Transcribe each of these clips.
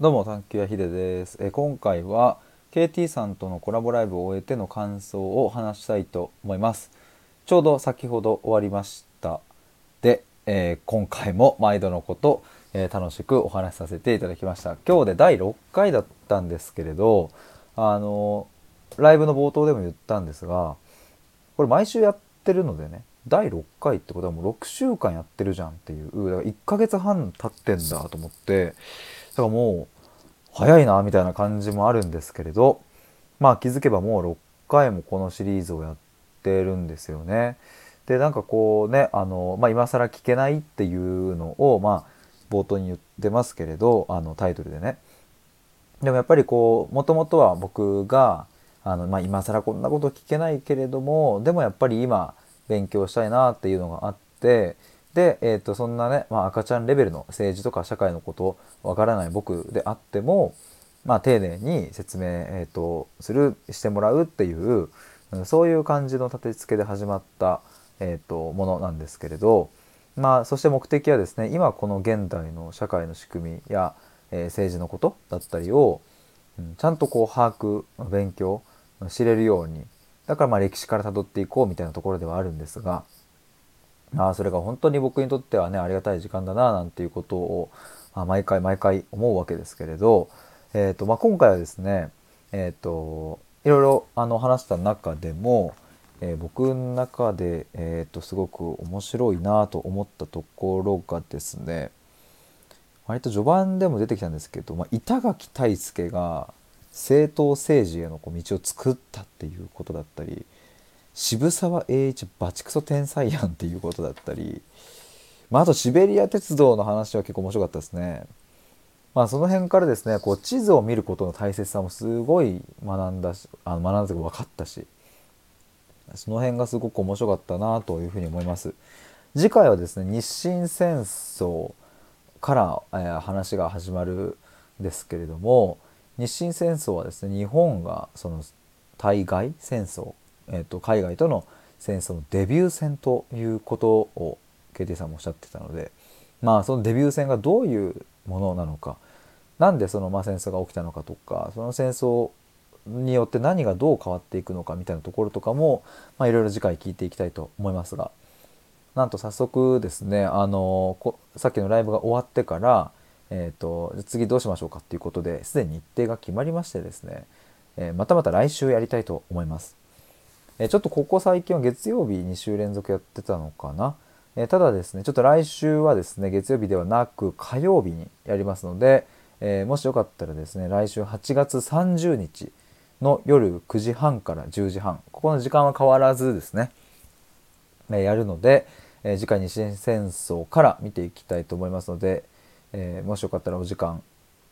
どうも、探求屋ヒデです。今回は KT さんとのコラボライブを終えての感想を話したいと思います。ちょうど先ほど終わりました。で、今回も毎度のこと、楽しくお話しさせていただきました。今日で第6回だったんですけれど、ライブの冒頭でも言ったんですが、これ毎週やってるのでね、第6回ってことはもう6週間やってるじゃんっていう、だから1ヶ月半経ってんだと思って、だからもう早いなみたいな感じもあるんですけれど、まあ気づけばもう6回もこのシリーズをやってるんですよね。で、なんかこうね、今更聞けないっていうのを、まあ冒頭に言ってますけれど、タイトルでね。でもやっぱりこう、もともとは僕が今更こんなこと聞けないけれども、でもやっぱり今勉強したいなっていうのがあって、で、そんなね、赤ちゃんレベルの政治とか社会のことわからない僕であっても、丁寧に説明、してもらうっていう、そういう感じの立て付けで始まった、ものなんですけれど、そして目的はですね、今この現代の社会の仕組みや、政治のことだったりを、ちゃんとこう把握、勉強知れるように、だから歴史から辿っていこうみたいなところではあるんですが、それが本当に僕にとってはね、ありがたい時間だななんていうことを、毎回思うわけですけれど、今回はですね、いろいろ話した中でも、僕の中で、すごく面白いなと思ったところがですね、割と序盤でも出てきたんですけど、板垣退助が政党政治への道を作ったっていうことだったり、渋沢栄一バチクソ天才やんっていうことだったり、あとシベリア鉄道の話は結構面白かったですね。その辺からですね、こう地図を見ることの大切さもすごい学んだし、分かったし、その辺がすごく面白かったなというふうに思います。次回はですね、日清戦争から、話が始まるんですけれども、日清戦争はですね、日本がその対外戦争、海外との戦争のデビュー戦ということを KT さんもおっしゃってたので、そのデビュー戦がどういうものなのか、なんでその戦争が起きたのかとか、その戦争によって何がどう変わっていくのかみたいなところとかも、いろいろ次回聞いていきたいと思いますが、なんと早速ですね、さっきのライブが終わってから、次どうしましょうかっていうことで、すでに日程が決まりましてですね、また来週やりたいと思います。ちょっとここ最近は月曜日2週連続やってたのかな。ただですね、ちょっと来週はですね、月曜日ではなく火曜日にやりますので、もしよかったらですね、来週8月30日の夜9時半から10時半、ここの時間は変わらずですね、やるので、次回日清戦争から見ていきたいと思いますので、もしよかったらお時間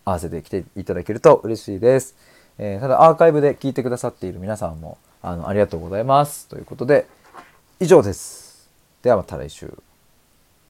合わせて来ていただけると嬉しいです。ただアーカイブで聞いてくださっている皆さんもありがとうございます。ということで、以上です。ではまた来週。